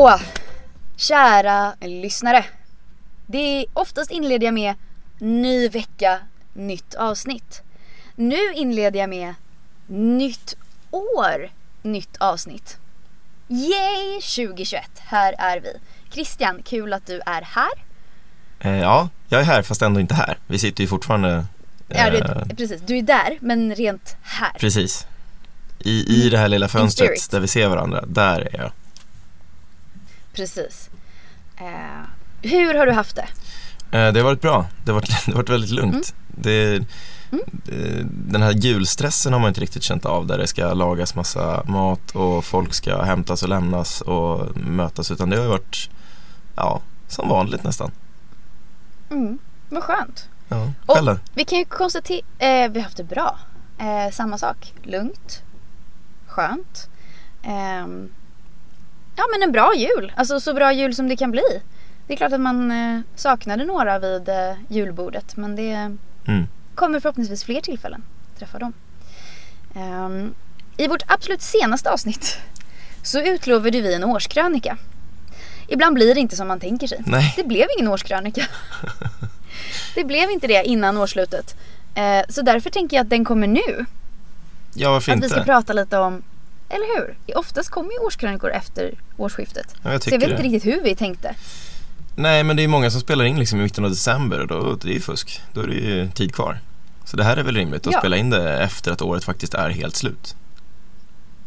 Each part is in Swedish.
Så, kära lyssnare. Det är oftast inleder jag med ny vecka, nytt avsnitt. Nu inleder jag med nytt år, nytt avsnitt. Yay 2021, här är vi. Christian, kul att du är här. Ja, jag är här fast ändå inte här. Vi sitter ju fortfarande... Precis, du är där men rent här. Precis. I det här lilla fönstret där vi ser varandra, där är jag. Precis. Hur har du haft det? Det har varit bra. Det har varit väldigt lugnt. Den här julstressen har man inte riktigt känt av, där det ska lagas massa mat och folk ska hämtas och lämnas och mötas, utan det har ju varit som vanligt nästan. Vad skönt. Ja, och vi kan ju konstatera vi har haft det bra. Samma sak, lugnt, skönt. Men en bra jul, alltså så bra jul som det kan bli. Det är klart att man saknade några vid julbordet, men det kommer förhoppningsvis fler tillfällen träffa dem. I vårt absolut senaste avsnitt så utlovade vi en årskrönika. Ibland blir det inte som man tänker sig. Nej. Det blev ingen årskrönika. Det blev inte det innan årslutet. Så därför tänker jag att den kommer nu. Ja, varför inte? Att vi ska prata lite om, eller hur? Oftast kommer ju årskrönikor efter årsskiftet. Ja, jag tycker det. Så jag vet inte riktigt hur vi tänkte. Nej, men det är många som spelar in liksom i mitten av december. Då, det är ju fusk. Då är det ju tid kvar. Så det här är väl rimligt att spela in det efter att året faktiskt är helt slut.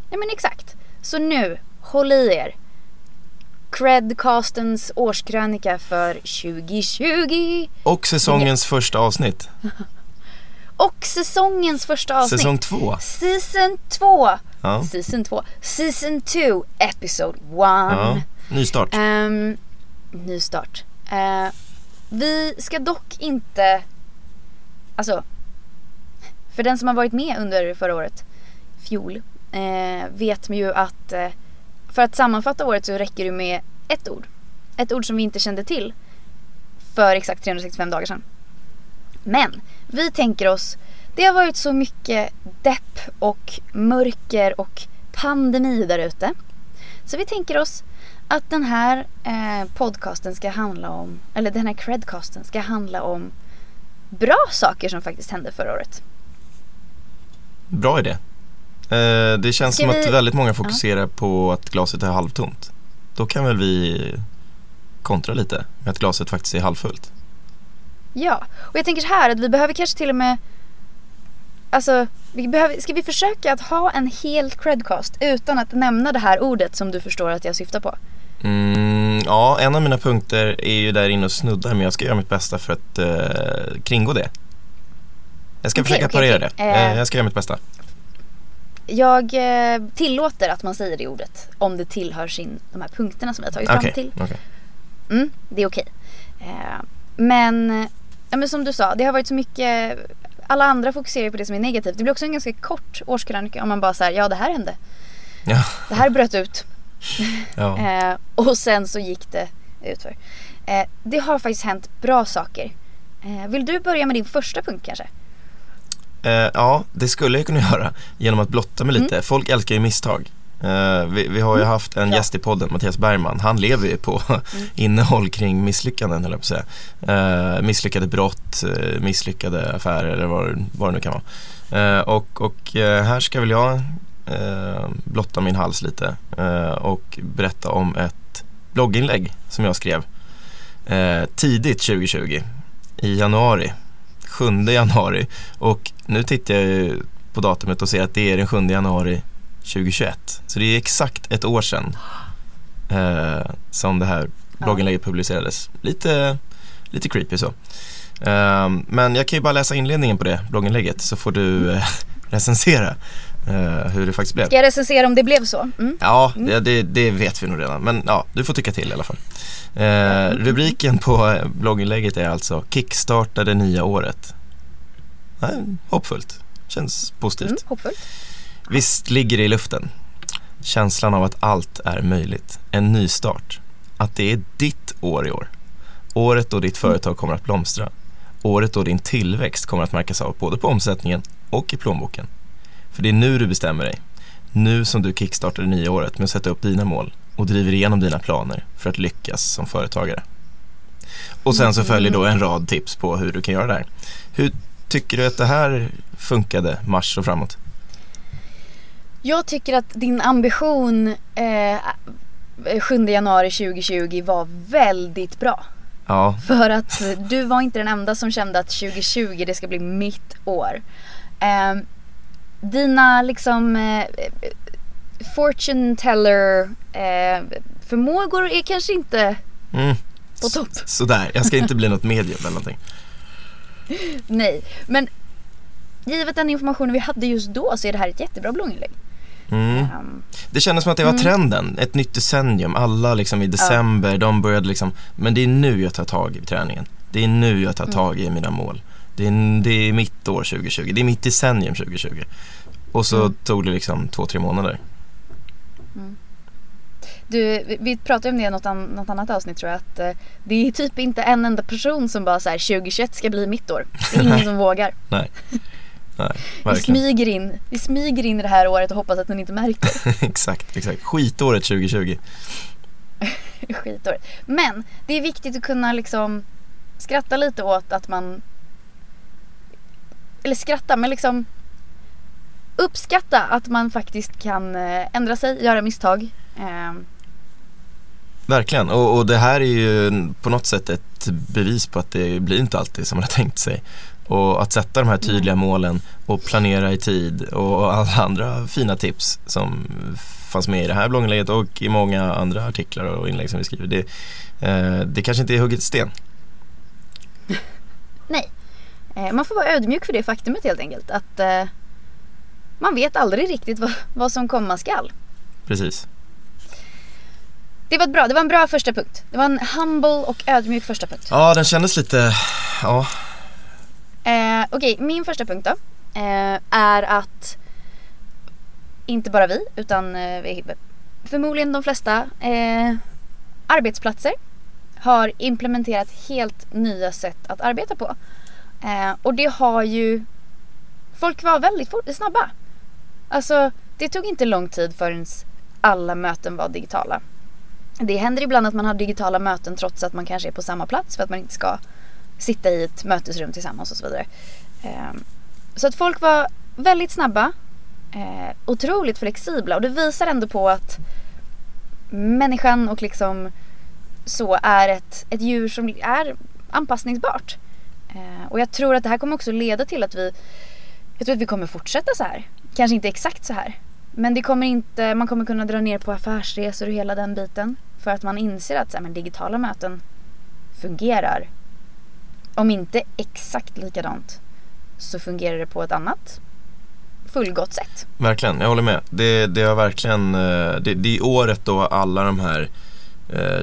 Ja, men exakt. Så nu, håll i er. Credcastens årskrönika för 2020. Och säsongens första avsnitt. Och säsongens första avsnitt. Säsong 2. Season 2. Ja. Season 2. Season 2, episode 1. Ja. Nystart. Nystart. Vi ska dock inte... Alltså, för den som har varit med under förra året, fjol, vet man ju att... för att sammanfatta året så räcker det med ett ord. Ett ord som vi inte kände till för exakt 365 dagar sedan. Men vi tänker oss, det har varit så mycket depp och mörker och pandemi där ute. Så vi tänker oss att den här podcasten ska handla om, eller den här credcasten ska handla om bra saker som faktiskt hände förra året. Bra idé. Det känns som att väldigt många fokuserar på att glaset är halvtomt. Då kan väl vi kontra lite med att glaset faktiskt är halvfullt. Ja, och jag tänker så här att vi behöver kanske till och med... Alltså, ska vi försöka att ha en hel credcast utan att nämna det här ordet som du förstår att jag syftar på? Ja, en av mina punkter är ju där inne och snuddar, men jag ska göra mitt bästa för att kringgå det. Jag ska försöka parera det. Jag ska göra mitt bästa. Jag tillåter att man säger det ordet om det tillhör de här punkterna som vi har tagit fram till. Okay. Det är okej. Men som du sa, det har varit så mycket... Alla andra fokuserar på det som är negativt. Det blir också en ganska kort årskrönika om man bara så här, det här hände. Ja. Det här bröt ut. Ja. Och sen så gick det utför. Det har faktiskt hänt bra saker. Vill du börja med din första punkt kanske? Ja, det skulle jag kunna göra genom att blotta mig lite. Folk älskar ju misstag. Vi har ju haft en gäst i podden, Mattias Bergman. Han lever ju på innehåll kring misslyckanden, höll jag på att säga. Misslyckade brott, misslyckade affärer eller vad det nu kan vara. Och här ska väl jag blotta min hals lite och berätta om ett blogginlägg som jag skrev tidigt 2020 i januari. 7 januari, och nu tittar jag ju på datumet och ser att det är den 7 januari 2021. Så det är exakt ett år sedan som det här blogginlägget publicerades. Lite creepy så. Men jag kan ju bara läsa inledningen på det blogginlägget, så får du recensera hur det faktiskt blev. Ska jag recensera om det blev så? Det vet vi nog redan. Men ja, du får tycka till i alla fall. Rubriken på blogginlägget är alltså "Kickstarta det nya året". Hoppfullt. Känns positivt. Hoppfullt. Visst ligger det i luften. Känslan av att allt är möjligt. En ny start. Att det är ditt år i år. Året då ditt företag kommer att blomstra. Året då din tillväxt kommer att märkas av både på omsättningen och i plånboken. För det är nu du bestämmer dig. Nu som du kickstartar det nya året med att sätta upp dina mål. och driver igenom dina planer för att lyckas som företagare. Och sen så följer då en rad tips på hur du kan göra det här. Hur tycker du att det här funkade mars och framåt? Jag tycker att din ambition 7 januari 2020 var väldigt bra. Ja. För att du var inte den enda som kände att 2020 det ska bli mitt år. Dina liksom fortune teller förmågor är kanske inte på topp. Sådär, jag ska inte bli något medium eller någonting. Nej, men givet den informationen vi hade just då så är det här ett jättebra blogginlägg. Det kändes som att det var trenden, ett nytt decennium. Alla liksom i december, de började liksom, men det är nu jag tar tag i träningen. Det är nu jag tar tag i mina mål. Det är mitt år 2020, det är mitt decennium 2020. Och så tog det liksom 2-3 månader. Vi pratade om det i något annat avsnitt tror jag, att det är typ inte en enda person som bara så här 2021 ska bli mitt år. Det är ingen som vågar. Nej. Nej, vi smyger in i det här året och hoppas att den inte märker. Exakt. Skitåret 2020. Skitåret. Men det är viktigt att kunna liksom skratta lite åt att man, eller skratta, men liksom uppskatta att man faktiskt kan ändra sig, göra misstag. Verkligen, och det här är ju på något sätt ett bevis på att det blir inte alltid som man har tänkt sig. Och att sätta de här tydliga målen och planera i tid och alla andra fina tips som fanns med i det här blogginlägget och i många andra artiklar och inlägg som vi skriver, det kanske inte är hugget i sten. Nej, man får vara ödmjuk för det faktumet helt enkelt, att man vet aldrig riktigt vad som komma skall. Precis. Det var en bra första punkt. Det var en humble och ödmjuk första punkt. Ja, den kändes lite, ja. Okej, min första punkt då är att inte bara vi utan förmodligen de flesta arbetsplatser har implementerat helt nya sätt att arbeta på. Och det har ju, folk var väldigt snabba. Alltså det tog inte lång tid förrän alla möten var digitala. Det händer ibland att man har digitala möten trots att man kanske är på samma plats för att man inte ska sitta i ett mötesrum tillsammans och så vidare. Så att folk var väldigt snabba, otroligt flexibla, och det visar ändå på att människan och liksom så är ett djur som är anpassningsbart. Och jag tror att det här kommer också leda till att vi kommer fortsätta så här. Kanske inte exakt så här, men man kommer kunna dra ner på affärsresor och hela den biten för att man inser att så här, men digitala möten fungerar. Om inte exakt likadant så fungerar det på ett annat fullgott sätt. Verkligen, jag håller med. Det är verkligen det är året då alla de här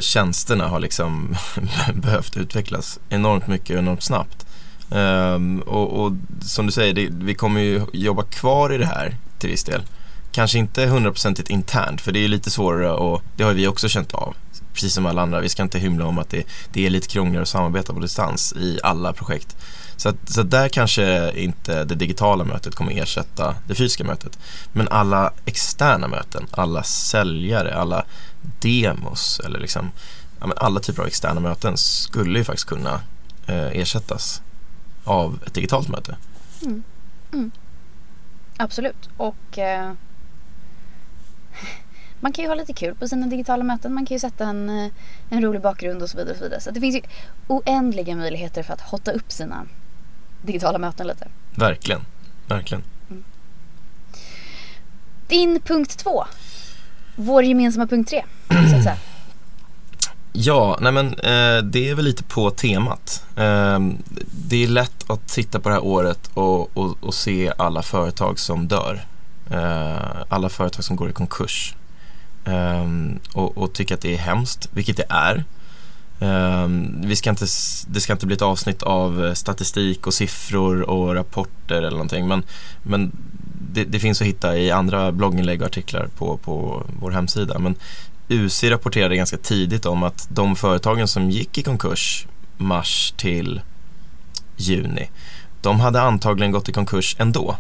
tjänsterna har liksom behövt utvecklas enormt mycket och enormt snabbt. Och som du säger, vi kommer ju jobba kvar i det här till viss del. Kanske inte 100% internt, för det är lite svårare, och det har vi också känt av. Precis som alla andra, vi ska inte hymla om att det är lite krångligare att samarbeta på distans i alla projekt. Så där kanske inte det digitala mötet kommer ersätta det fysiska mötet. Men alla externa möten, alla säljare, alla demos eller liksom, ja, men alla typer av externa möten skulle ju faktiskt kunna ersättas av ett digitalt möte. Absolut. Och man kan ju ha lite kul på sina digitala möten. Man kan ju sätta en rolig bakgrund och så vidare. Och så vidare. Så det finns ju oändliga möjligheter för att hotta upp sina digitala möten lite. Verkligen, verkligen. Din punkt 2. Vår gemensamma punkt 3, så att säga. Ja, nej men det är väl lite på temat. Det är lätt att titta på det här året och se alla företag som dör. Alla företag som går i konkurs. Och tycker att det är hemskt, vilket det är. Det ska inte bli ett avsnitt av statistik och siffror och rapporter eller någonting, men det finns att hitta i andra blogginlägg och artiklar på vår hemsida. Men UC rapporterade ganska tidigt om att de företagen som gick i konkurs mars till juni, de hade antagligen gått i konkurs ändå,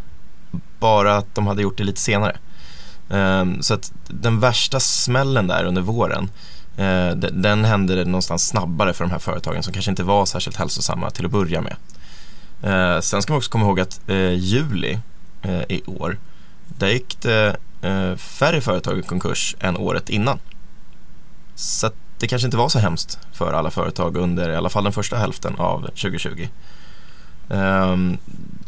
bara att de hade gjort det lite senare. Så att den värsta smällen där under våren, den hände det någonstans snabbare för de här företagen som kanske inte var särskilt hälsosamma till att börja med. Sen ska man också komma ihåg att juli i år, där gick det färre företag i konkurs än året innan. Så att det kanske inte var så hemskt för alla företag under i alla fall den första hälften av 2020.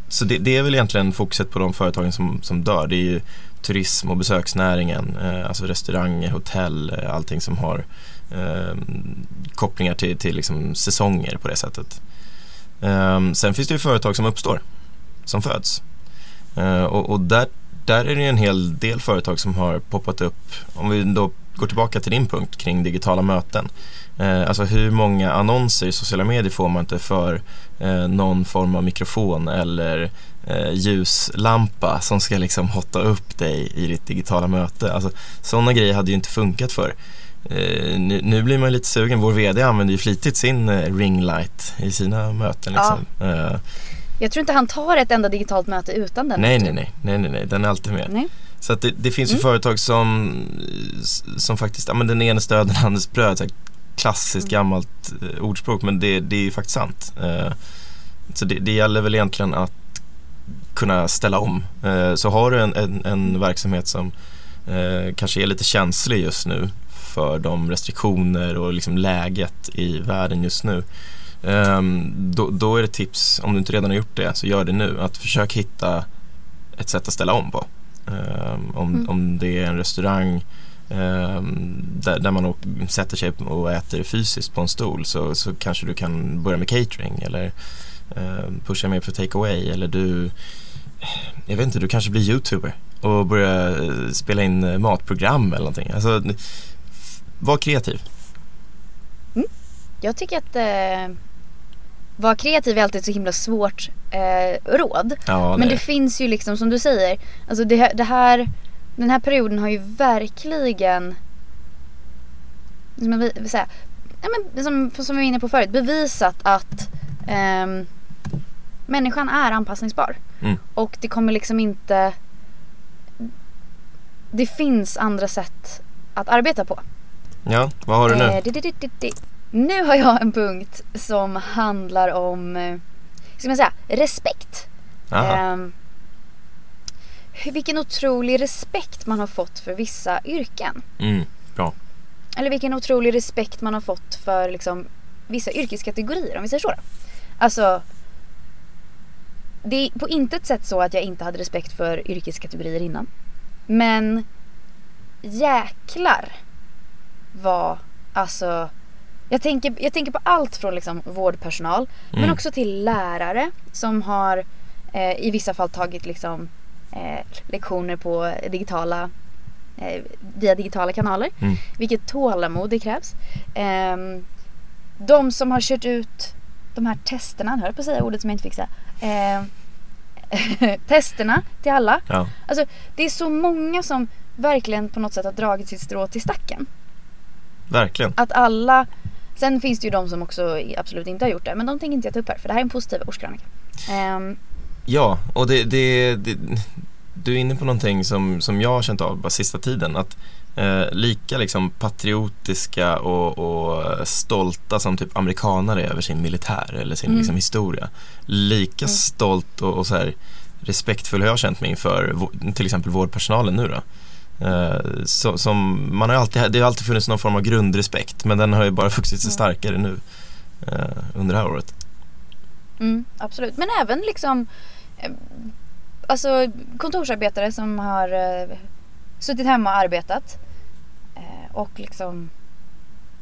Så det är väl egentligen fokuset på de företagen som dör. Det är ju turism och besöksnäringen, alltså restauranger, hotell, allting som har kopplingar till liksom säsonger på det sättet. Sen finns det ju företag som uppstår, som föds. Och där är det en hel del företag som har poppat upp. Om vi då går tillbaka till din punkt kring digitala möten. Alltså hur många annonser i sociala medier får man inte för någon form av mikrofon eller ljuslampa som ska liksom hotta upp dig i ditt digitala möte. Alltså sådana grejer hade ju inte funkat för. Nu blir man lite sugen. Vår vd använder ju flitigt sin ringlight i sina möten liksom. Ja. Jag tror inte han tar ett enda digitalt möte utan den. Nej. Den är alltid med. Nej. Så att det finns ju företag som faktiskt, ja men den ena stöd, den andres bröd, så här klassiskt gammalt ordspråk, men det är ju faktiskt sant. Så det gäller väl egentligen att kunna ställa om. Så har du en verksamhet som kanske är lite känslig just nu för de restriktioner och liksom läget i världen just nu, då är det tips, om du inte redan har gjort det, så gör det nu. Att försök hitta ett sätt att ställa om på. Om det är en restaurang där man sätter sig och äter fysiskt på en stol, så kanske du kan börja med catering eller pusha mer på takeaway, eller jag vet inte, du kanske blir youtuber och börjar spela in matprogram eller någonting. Alltså, var kreativ. Jag tycker att vara kreativ är alltid så himla svårt råd. Ja, men det finns ju liksom, som du säger, alltså den här perioden har ju verkligen, som vi var inne på förut, bevisat att människan är anpassningsbar. Och det kommer liksom inte, det finns andra sätt att arbeta på. Ja, vad har du nu? Nu har jag en punkt som handlar om, ska man säga, respekt. Vilken otrolig respekt man har fått för vissa yrken. Bra. Eller vilken otrolig respekt man har fått för liksom vissa yrkeskategorier, om vi säger så. Alltså, det är på intet sätt så att jag inte hade respekt för yrkeskategorier innan. Men jäklar vad, alltså, jag tänker på allt från liksom vårdpersonal, men också till lärare som har i vissa fall tagit liksom lektioner på digitala via digitala kanaler. Vilket tålamod det krävs. De som har kört ut de här testerna, hör på att säga ordet som jag inte fixar. Testerna till alla. Ja. Alltså, det är så många som verkligen på något sätt har dragit sitt strå till stacken. Verkligen. Att alla. Sen finns det ju de som också absolut inte har gjort det, men de tänker inte jag ta upp här, för det här är en positiv årskrönika. Ja, och du är inne på någonting som jag har känt av bara sista tiden, att lika liksom patriotiska och stolta som typ amerikanare över sin militär eller sin liksom historia, lika stolt och så här respektfull har jag känt mig inför till exempel vårdpersonalen nu då. Så, som man har alltid, det har alltid funnits någon form av grundrespekt, men den har ju bara vuxit sig starkare nu under det här året. Absolut, men även liksom alltså kontorsarbetare som har suttit hemma och arbetat och liksom,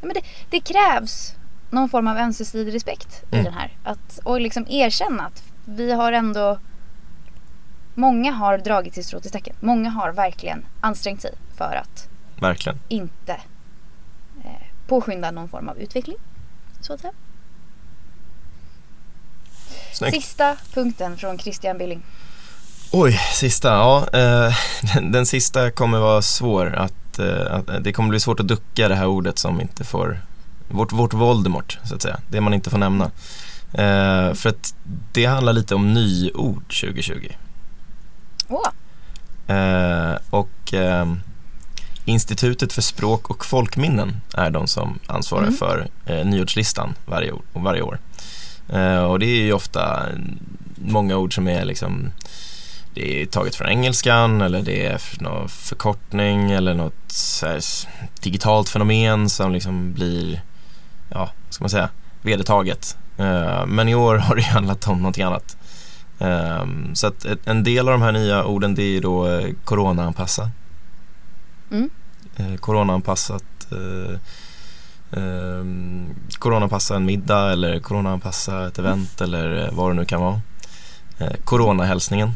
ja, men det krävs någon form av ömsesidig respekt i den här, och liksom erkänna att vi har ändå, många har dragit sitt strå till stacken. Många har verkligen ansträngt sig för att verkligen inte påskynda någon form av utveckling, så att säga. Snyggt. Sista punkten från Christian Billing. Oj, sista. Ja, den sista kommer vara svår att det kommer bli svårt att ducka det här ordet som inte får vårt Voldemort, så att säga. Det man inte får nämna. För att det handlar lite om nyord 2020. Och och Institutet för språk och folkminnen är de som ansvarar för nyordslistan varje år. Och det är ju ofta många ord som är liksom, det är taget från engelskan, eller det är någon förkortning eller något så här digitalt fenomen som liksom blir, ja, vad ska man säga, vedertaget. Men i år har det ju handlat om någonting annat. Så att en del av de här nya orden, det är då corona-anpassa. Corona-anpassa en middag, eller corona-anpassa ett event, eller vad det nu kan vara. Corona-hälsningen.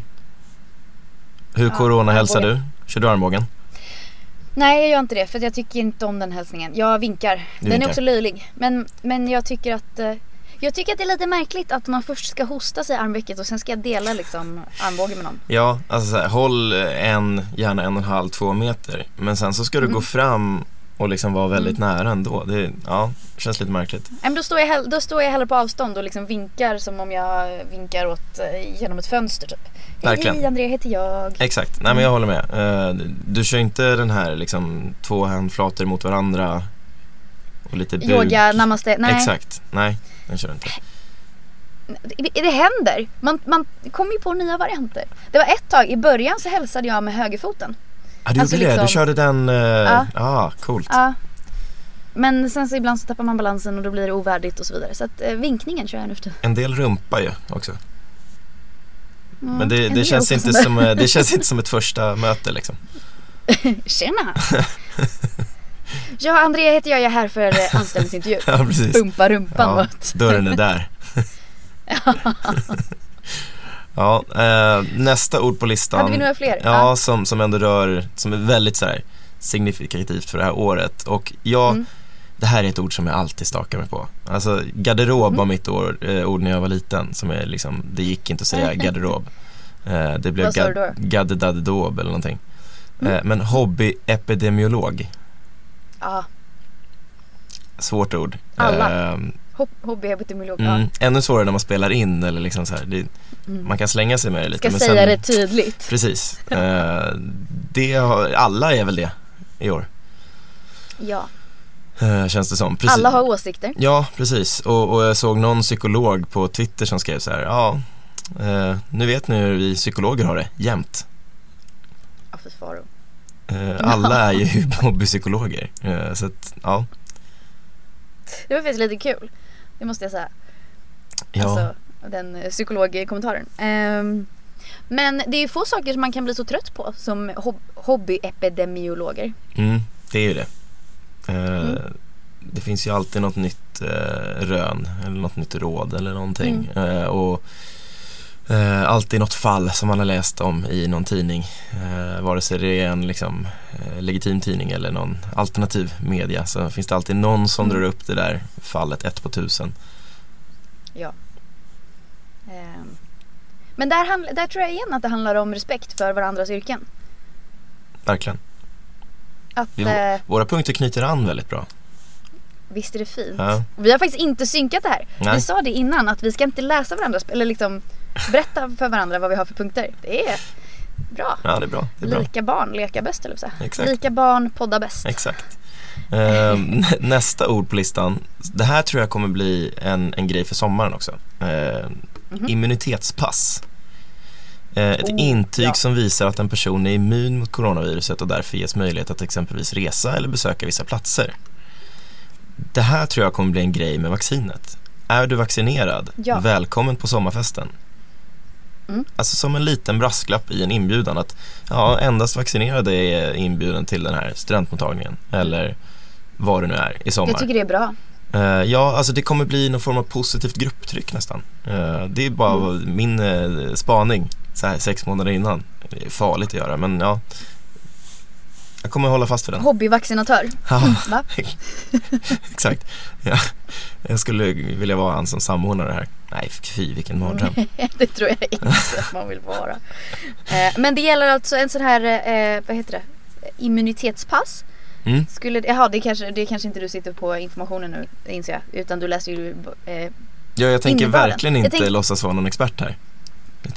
Hur corona-hälsar du? Kör du armbågen? Nej, jag gör inte det, för jag tycker inte om den hälsningen. Jag vinkar. Den är också löjlig. Men jag tycker att det är lite märkligt att man först ska hosta sig i armvecket och sen ska jag dela liksom armbågen med någon. Ja, alltså så här, håll gärna 1,5-2 meter. Men sen så ska du gå fram och liksom vara väldigt nära ändå. Det känns lite märkligt. Men då står jag hellre på avstånd och liksom vinkar som om jag vinkar åt genom ett fönster typ. Hej, André heter jag. Exakt. Nej, men jag håller med. Du kör inte den här liksom 2 handflator mot varandra och lite buk. Yoga, namaste. Nej. Exakt. Nej, den kör inte. Det händer. Man kommer ju på nya varianter. Det var ett tag i början så hälsade jag med högerfoten. Du alltså gjorde det, liksom, du körde den. Coolt. Men sen så ibland så tappar man balansen och då blir det ovärdigt och så vidare. Så att vinkningen kör jag nu. En del rumpa ju också. Men det känns inte som det känns inte som ett första möte liksom. Tjena. Ja, Andrea heter jag är här för anställningsintervju. Ja, precis. Pumpa rumpan åt. Dörren är där. Ja, nästa ord på listan. Hade vi några fler? Ja, som ändå rör, som är väldigt så här signifikativt för det här året. Och det här är ett ord som jag alltid stakar mig på. Alltså garderob var mitt ord när jag var liten, som är liksom, det gick inte att säga garderob. Det blev gaddedadedob eller någonting. Men hobbyepidemiolog. Ja. Svårt ord. Alla. Hobbyepidemiolog. Ännu svårare när man spelar in eller liksom så här. Det, man kan slänga sig med det lite. Ska men säga sen, det tydligt. Precis. Alla är väl det i år. Ja. Känns det som. Precis. Alla har åsikter. Ja, precis. Och jag såg någon psykolog på Twitter som skrev så här: nu vet ni hur vi psykologer har det jämt. Ja, för faro. Alla är ju hobbypsykologer. Så att, ja. Det var faktiskt lite kul. Det måste jag säga. Ja. Alltså, den psykologkommentaren. Men det är ju få saker som man kan bli så trött på som hobbyepidemiologer. Det är ju det. Det finns ju alltid något nytt rön eller något nytt råd eller någonting. Och alltid något fall som man har läst om i någon tidning. Vare sig det är en liksom, legitim tidning eller någon alternativ media, så finns det alltid någon som drar upp det där fallet 1 på 1000. Ja. Men där tror jag igen att det handlar om respekt för varandras yrken. Verkligen. Att, våra punkter knyter an väldigt bra. Visst är det fint. Ja. Vi har faktiskt inte synkat det här. Nej. Vi sa det innan att vi ska inte läsa varandra eller liksom berätta för varandra vad vi har för punkter. Det är bra. Ja, det är bra. Det är lika bra. Barn leka bäst eller så. Exakt. Lika barn podda bäst. Exakt. Nästa ord på listan. Det här tror jag kommer bli en grej för sommaren också. Immunitetspass. Ett intyg som visar att en person är immun mot coronaviruset och därför ges möjlighet att exempelvis resa eller besöka vissa platser. Det här tror jag kommer bli en grej med vaccinet. Är du vaccinerad? Ja. Välkommen på sommarfesten. Alltså som en liten brasklapp i en inbjudan att endast vaccinerade är inbjuden till den här studentmottagningen eller vad det nu är i sommar. Jag tycker det är bra. Ja, alltså det kommer bli någon form av positivt grupptryck nästan. Det är bara min spaning så här 6 månader innan. Det är farligt att göra, men ja. Jag kommer hålla fast för den. Hobbyvaccinatör. Va? Exakt. Ja. Jag skulle vilja vara han som samordnar det här. Nej, fy, vilken mardröm. Det tror jag inte att man vill vara. Men det gäller alltså en sån här, vad heter det? Immunitetspass. Det kanske inte du sitter på informationen nu, inser jag, utan du läser ju jag tänker verkligen inte låtsas vara någon expert här.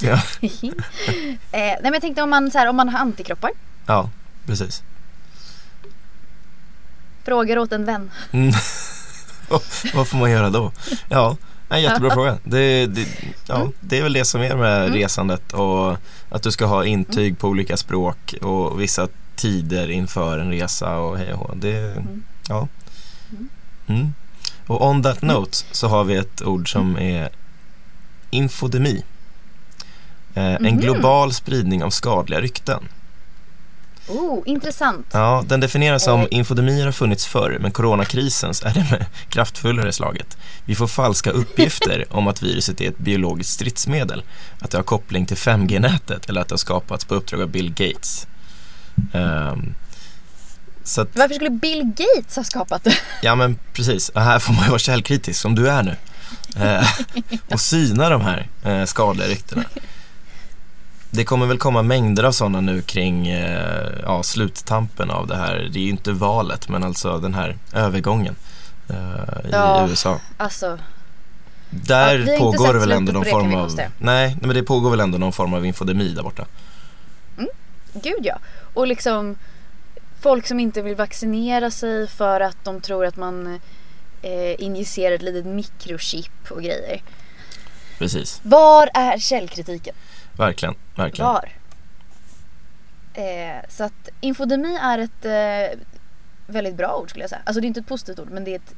Nej, men jag tänkte om man har antikroppar. Ja. precis. Frågor åt en vän. Mm. Vad får man göra då? Ja, en jättebra fråga. Det är väl det som är med resandet, och att du ska ha intyg på olika språk och vissa tider inför en resa och hej och det. Ja. Mm. Och on that note så har vi ett ord som är infodemi. En global spridning av skadliga rykten. Oh, intressant. Ja, den definieras som infodemier har funnits förr, men coronakrisens är det kraftfullare slaget. Vi får falska uppgifter om att viruset är ett biologiskt stridsmedel, att det har koppling till 5G-nätet eller att det har skapats på uppdrag av Bill Gates. Så att, varför skulle Bill Gates ha skapat det? Ja, men precis. Här får man ju vara källkritisk, som du är nu. Och syna de här skadliga ryktena. Det kommer väl komma mängder av sådana nu kring sluttampen av det här. Det är ju inte valet, men alltså den här övergången i USA. Alltså, där pågår väl ändå någon form av... Nej, men det pågår väl ändå någon form av infodemi där borta. Mm, gud ja. Och liksom folk som inte vill vaccinera sig för att de tror att man injicerar ett litet mikrochip och grejer. Precis. Var är källkritiken? Verkligen, verkligen. Var. Så att infodemi är ett väldigt bra ord, skulle jag säga. Alltså det är inte ett positivt ord, men det är ett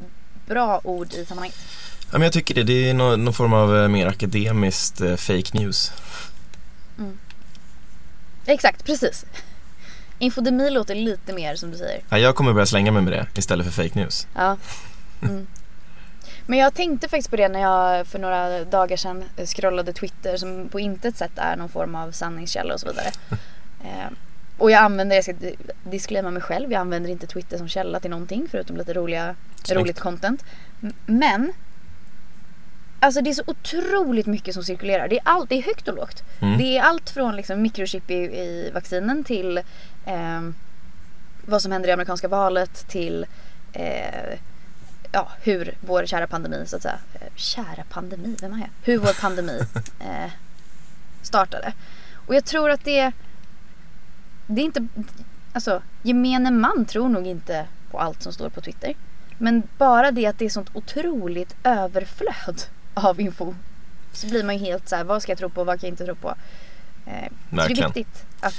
bra ord i sammanhanget. Ja, men jag tycker det. Det är någon form av mer akademiskt fake news. Mm. Exakt, precis. Infodemi låter lite mer som du säger. Ja, jag kommer börja slänga mig med det istället för fake news. Ja. Mm. Men jag tänkte faktiskt på det när jag för några dagar sedan scrollade Twitter, som på intet sätt är någon form av sanningskälla och så vidare. Och jag ska disclaima mig själv, jag använder inte Twitter som källa till någonting förutom lite roligt content. Men alltså det är så otroligt mycket som cirkulerar. Det är högt och lågt. Mm. Det är allt från liksom mikrochip i vaccinen till vad som händer i amerikanska valet till... hur vår kära pandemi så att säga. Kära pandemi, vem är jag? Hur vår pandemi startade. Och jag tror att det är inte, alltså gemene man tror nog inte på allt som står på Twitter. Men bara det att det är sånt otroligt överflöd av info, så blir man ju helt så här, vad ska jag tro på, vad kan jag inte tro på? Så det är viktigt att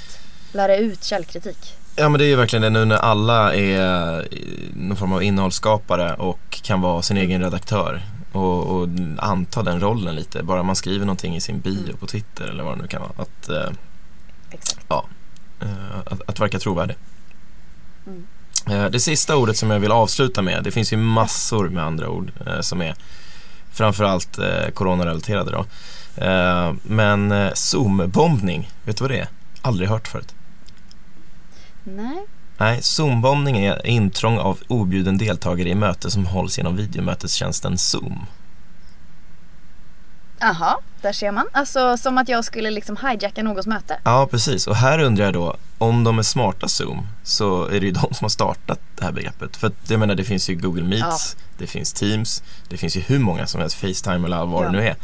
lära ut källkritik. Ja, men det är ju verkligen det nu när alla är någon form av innehållsskapare och kan vara sin egen redaktör och anta den rollen lite. Bara man skriver någonting i sin bio på Twitter eller vad det nu kan vara. Att verka trovärdig. Det sista ordet som jag vill avsluta med, det finns ju massor med andra ord som är framförallt coronarelaterade då. Men Zoom-bombning, vet du vad det är? Aldrig hört förut. Nej, Zoom-bombning är intrång av objuden deltagare i möte som hålls genom videomötestjänsten Zoom. Aha, där ser man. Alltså som att jag skulle liksom hijacka någons möte. Ja, precis. Och här undrar jag då, om de är smarta Zoom så är det ju de som har startat det här begreppet. För att, jag menar, det finns ju Google Meets, det finns Teams, det finns ju hur många som helst, FaceTime eller vad det nu är.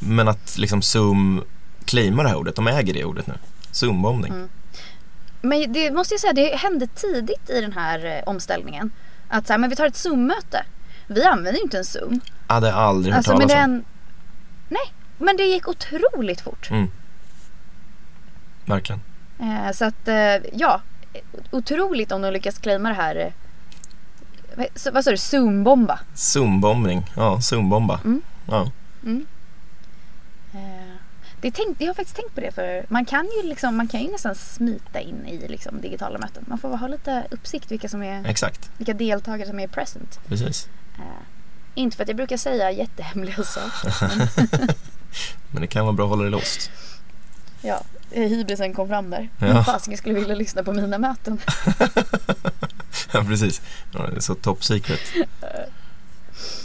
Men att liksom Zoom claimar det här ordet, de äger det ordet nu. Zoom-bombning. Mm. Men det måste jag säga, det hände tidigt i den här omställningen. Att så här, men vi tar ett Zoom-möte. Vi använder ju inte en Zoom. Ja, det har jag aldrig hört talas om. Nej, men det gick otroligt fort. Mm. Verkligen. Så att, otroligt om de lyckas claima det här. Vad sa du? Zoom-bomba? Zoom-bombning. Ja, Zoom-bomba. Mm. Ja. Mm. Jag har faktiskt tänkt på det, för man kan ju nästan smita in i liksom digitala möten. Man får ha lite uppsikt vilka som är vilka deltagare som är present. Precis. Inte för att jag brukar säga jättehemliga saker. Men det kan vara bra att hålla det låst. Ja, hybrisen kom fram där. Ja. Fasken skulle vilja lyssna på mina möten. Ja, precis. Det är så top secret.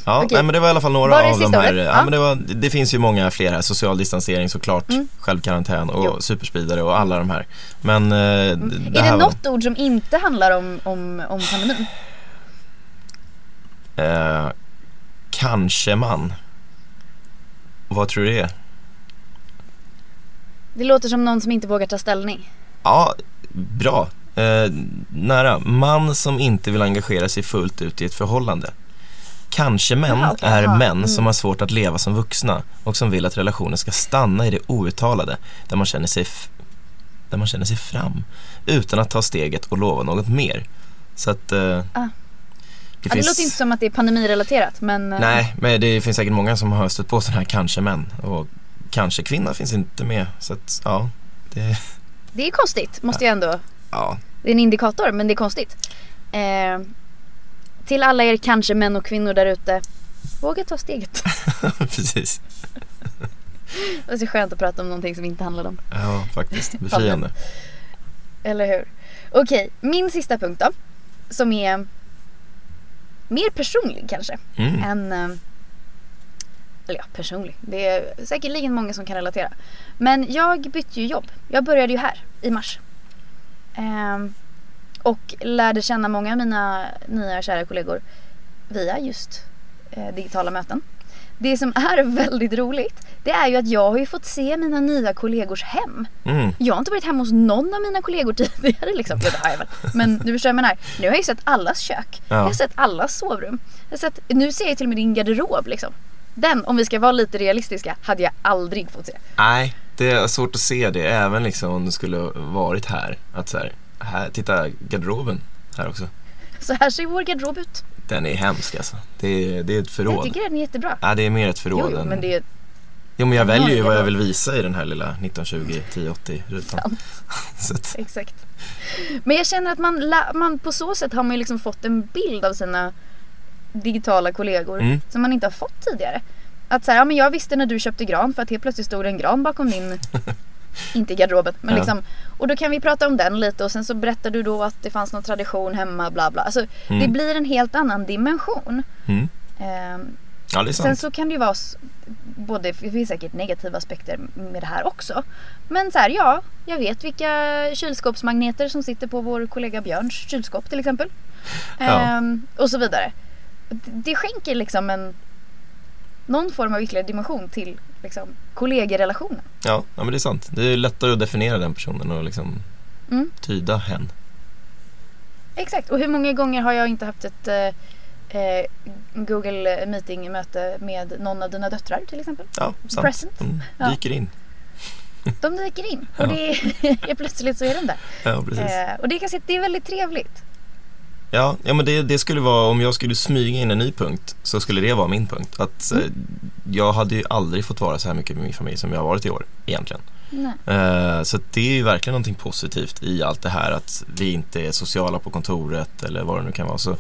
Ja, okay. Nej, men det var i alla fall några av de här. Ja. Men det finns ju många fler här. Social distansering såklart, självkarantän och superspridare och alla de här. Men är det något ord som inte handlar om pandemin? Kanske man. Vad tror du det är? Det låter som någon som inte vågar ta ställning. Ja, bra. Nära. Man som inte vill engagera sig fullt ut i ett förhållande. Kanske män är män som har svårt att leva som vuxna och som vill att relationen ska stanna i det outtalade, där man känner sig fram utan att ta steget och lova något mer. Så att det låter inte som att det är pandemirelaterat, men nej, men det finns säkert många som har stött på sådana här kanske män, och kanske kvinna finns inte med, så att ja, det är konstigt, måste jag ändå. Ja. Det är en indikator, men det är konstigt. Till alla er kanske män och kvinnor där ute, våga ta steget. Precis. Det är så skönt att prata om någonting som inte handlar om. Ja, faktiskt. Befriande. Eller hur? Okej, min sista punkt då, som är mer personlig kanske än... Eller ja, personlig. Det är säkerligen många som kan relatera. Men jag bytte ju jobb. Jag började ju här i mars. Och lärde känna många av mina nya kära kollegor via just digitala möten. Det som är väldigt roligt, det är ju att jag har ju fått se mina nya kollegors hem. Jag har inte varit hemma hos någon av mina kollegor tidigare liksom. Det har jag väl. Men nu förstår jag menar. Nu har jag ju sett allas kök. Ja. Jag har sett allas sovrum. Nu ser jag till och med din garderob liksom. Den, om vi ska vara lite realistiska, hade jag aldrig fått se. Nej, det är svårt att se det. Även liksom om du skulle varit här. Att så här, titta garderoben här också. Så här ser vår garderob ut. Den är hemsk alltså. Det är ett förråd. Jag tycker den är jättebra. Ja, det är mer ett förråd. Jo, men det är... Jo, men jag väljer ju vad jag vill visa i den här lilla 1920-1080-rutan. Exakt. Men jag känner att man på så sätt har man ju liksom fått en bild av sina digitala kollegor som man inte har fått tidigare. Att så här, ja, men jag visste när du köpte gran, för att helt plötsligt stod en gran bakom din inte i garderoben, men liksom, och då kan vi prata om den lite, och sen så berättar du då att det fanns någon tradition hemma, bla bla. Alltså, det blir en helt annan dimension. Ja, det är sant. Sen så kan det ju vara både, det finns säkert negativa aspekter med det här också. Men så här, ja, jag vet vilka kylskåpsmagneter som sitter på vår kollega Björns kylskåp till exempel. Och så vidare. Det skänker liksom någon form av ytterligare dimension till liksom kollegerelationen. Ja, men det är sant. Det är lättare att definiera den personen och liksom tyda hen. Exakt. Och hur många gånger har jag inte haft ett Google Meeting-möte med någon av dina döttrar till exempel? Ja, sant. Present. De dyker in. De dyker in. Och det är plötsligt så är de där. Ja, precis. Och det är väldigt trevligt. Ja, men det skulle vara, om jag skulle smyga in en ny punkt, så skulle det vara min punkt. Att jag hade ju aldrig fått vara så här mycket med min familj som jag har varit i år egentligen. Så det är ju verkligen någonting positivt i allt det här, att vi inte är sociala på kontoret eller vad det nu kan vara. Så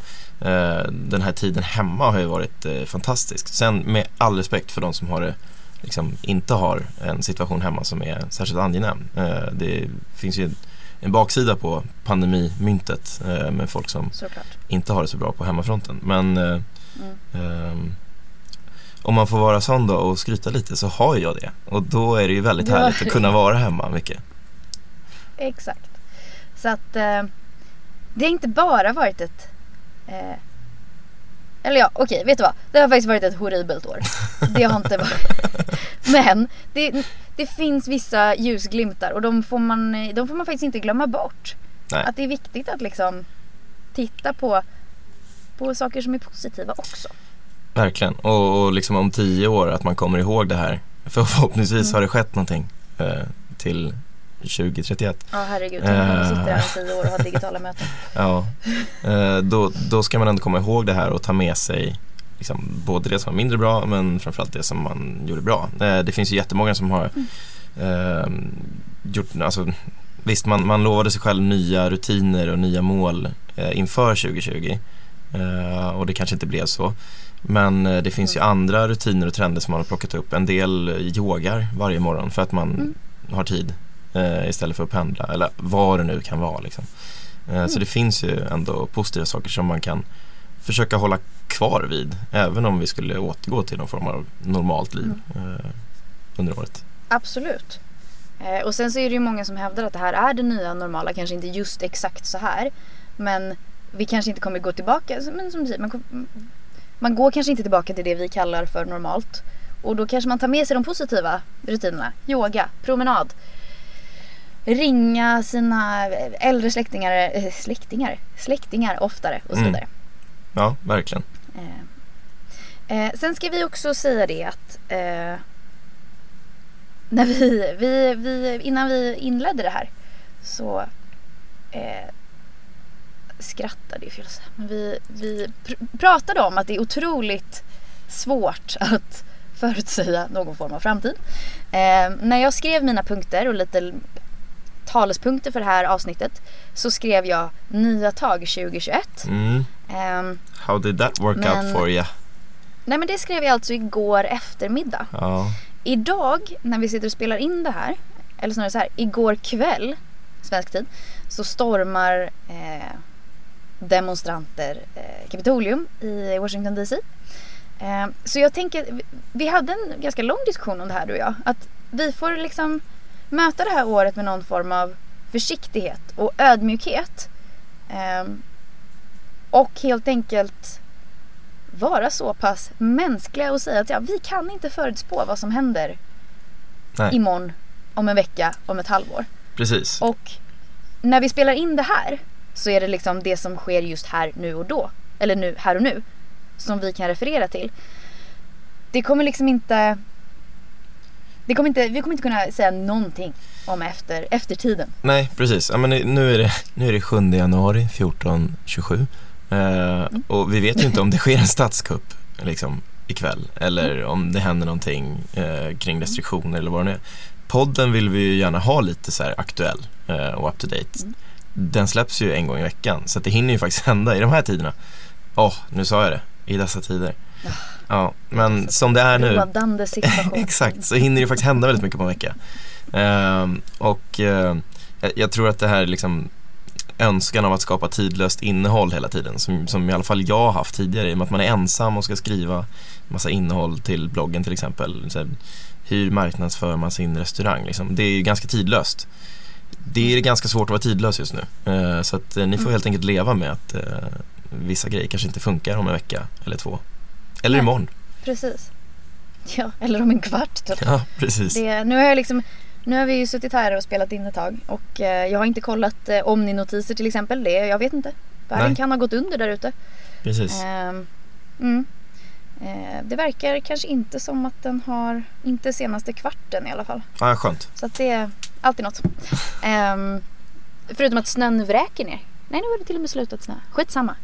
den här tiden hemma har ju varit fantastisk. Sen med all respekt för de som har det, liksom, inte har en situation hemma som är särskilt angenäm. Det finns ju en baksida på pandemimyntet med folk som inte har det så bra på hemmafronten. Men om man får vara sån då och skryta lite, så har jag det. Och då är det ju väldigt härligt att kunna vara hemma mycket. Exakt. Så att det har inte bara varit ett... vet du vad? Det har faktiskt varit ett horribelt år. Det har inte varit... Men det finns vissa ljusglimtar, och de får man faktiskt inte glömma bort. Nej. Att det är viktigt att liksom titta på saker som är positiva också. Verkligen. Och liksom om 10 år att man kommer ihåg det här. För förhoppningsvis har det skett någonting till 2031. Ja, herregud. Man sitter här om 10 år och har digitala möten. Ja. Då ska man ändå komma ihåg det här och ta med sig liksom både det som var mindre bra, men framförallt det som man gjorde bra. Det finns ju jättemånga som har gjort, alltså, visst, man lovade sig själv nya rutiner och nya mål inför 2020, och det kanske inte blev så. Men det finns ju andra rutiner och trender som man har plockat upp. En del yogar varje morgon för att man har tid istället för att pendla, eller vad det nu kan vara liksom. Så det finns ju ändå positiva saker som man kan försöka hålla kvar vid, även om vi skulle återgå till någon form av normalt liv under året. Absolut. Och sen så är det ju många som hävdar att det här är det nya normala, kanske inte just exakt så här, men vi kanske inte kommer gå tillbaka, men som du säger, man går kanske inte tillbaka till det vi kallar för normalt, och då kanske man tar med sig de positiva rutinerna, yoga, promenad, ringa sina äldre släktingar oftare och så vidare. Mm. Ja, verkligen. Sen ska vi också säga det att när vi innan vi inledde det här så skrattade ju fel, men vi pratade om att det är otroligt svårt att förutsäga någon form av framtid. När jag skrev mina punkter och lite talespunkter för det här avsnittet så skrev jag nya tag 2021. Mm. How did that work out for you? Nej, men det skrev jag alltså igår eftermiddag. Oh. Idag när vi sitter och spelar in det här, eller snarare så här, igår kväll svensk tid, så stormar demonstranter Kapitolium i Washington DC. Så jag tänker, vi hade en ganska lång diskussion om det här du och jag, att vi får liksom möta det här året med någon form av försiktighet och ödmjukhet och helt enkelt vara så pass mänskliga och säga att ja, vi kan inte förutspå vad som händer imorgon, om en vecka, om ett halvår. Precis. Och när vi spelar in det här så är det liksom det som sker just här nu och då, eller nu, här och nu, som vi kan referera till. Det kommer liksom inte, vi kommer inte kunna säga någonting om eftertiden. Nej, precis. Ja, men nu är det 7 januari 1427. Och vi vet ju inte om det sker en statskupp liksom ikväll eller om det händer någonting kring restriktioner eller vad det är. Podden vill vi ju gärna ha lite så här aktuell och up to date. Den släpps ju en gång i veckan, så att det hinner ju faktiskt hända i de här tiderna. Nu sa jag det, i dessa tider. Ja, men som det är nu exakt, så hinner det faktiskt hända väldigt mycket på en vecka. Jag tror att det här liksom önskan av att skapa tidlöst innehåll hela tiden, som i alla fall jag har haft tidigare, i och med att man är ensam och ska skriva massa innehåll till bloggen till exempel, så här, hur marknadsför man sin restaurang liksom. Det är ju ganska tidlöst. Det är ganska svårt att vara tidlös just nu, så att ni får helt enkelt leva med att vissa grejer kanske inte funkar om en vecka eller två, eller imorgon. Precis. Ja, eller om en kvart typ. Ja, precis. Nu har vi ju suttit här och spelat in ett tag och jag har inte kollat Omni-notiser till exempel. Jag vet inte. Världen kan ha gått under där ute. Precis. Det verkar kanske inte som att den har, inte senaste kvarten i alla fall. Ja, skönt. Så att det är alltid något. Förutom att snön vräker ner. Nej, nu har det till och med slutat snö. Skitsamma.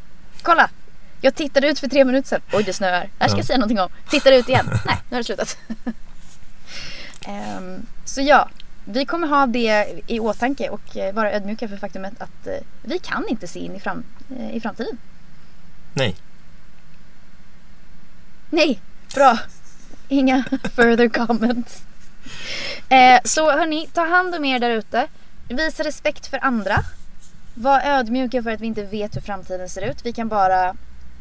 Kolla! Jag tittade ut för 3 minuter sedan. Oj, det snöar. Här ska jag säga någonting om. Tittar ut igen. Nej, nu har det slutat. Så ja, vi kommer ha det i åtanke och vara ödmjuka för faktumet att vi kan inte se in i framtiden. Nej, bra. Inga further comments. Så hörni, ta hand om er där ute. Visa respekt för andra. Var ödmjuka för att vi inte vet hur framtiden ser ut. Vi kan bara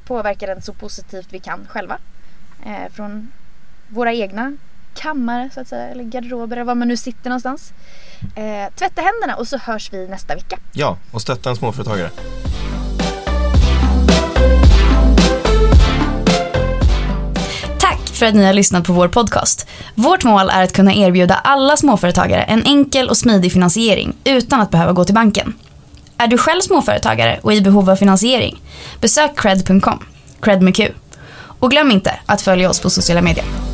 påverka den så positivt vi kan själva. Från våra egna kammare så att säga, eller garderober eller var man nu sitter någonstans. Tvätta händerna och så hörs vi nästa vecka. Ja, och stötta en småföretagare. Tack för att ni har lyssnat på vår podcast. Vårt mål är att kunna erbjuda alla småföretagare en enkel och smidig finansiering utan att behöva gå till banken. Är du själv småföretagare och i behov av finansiering? Besök cred.com, cred med Q. Och glöm inte att följa oss på sociala medier.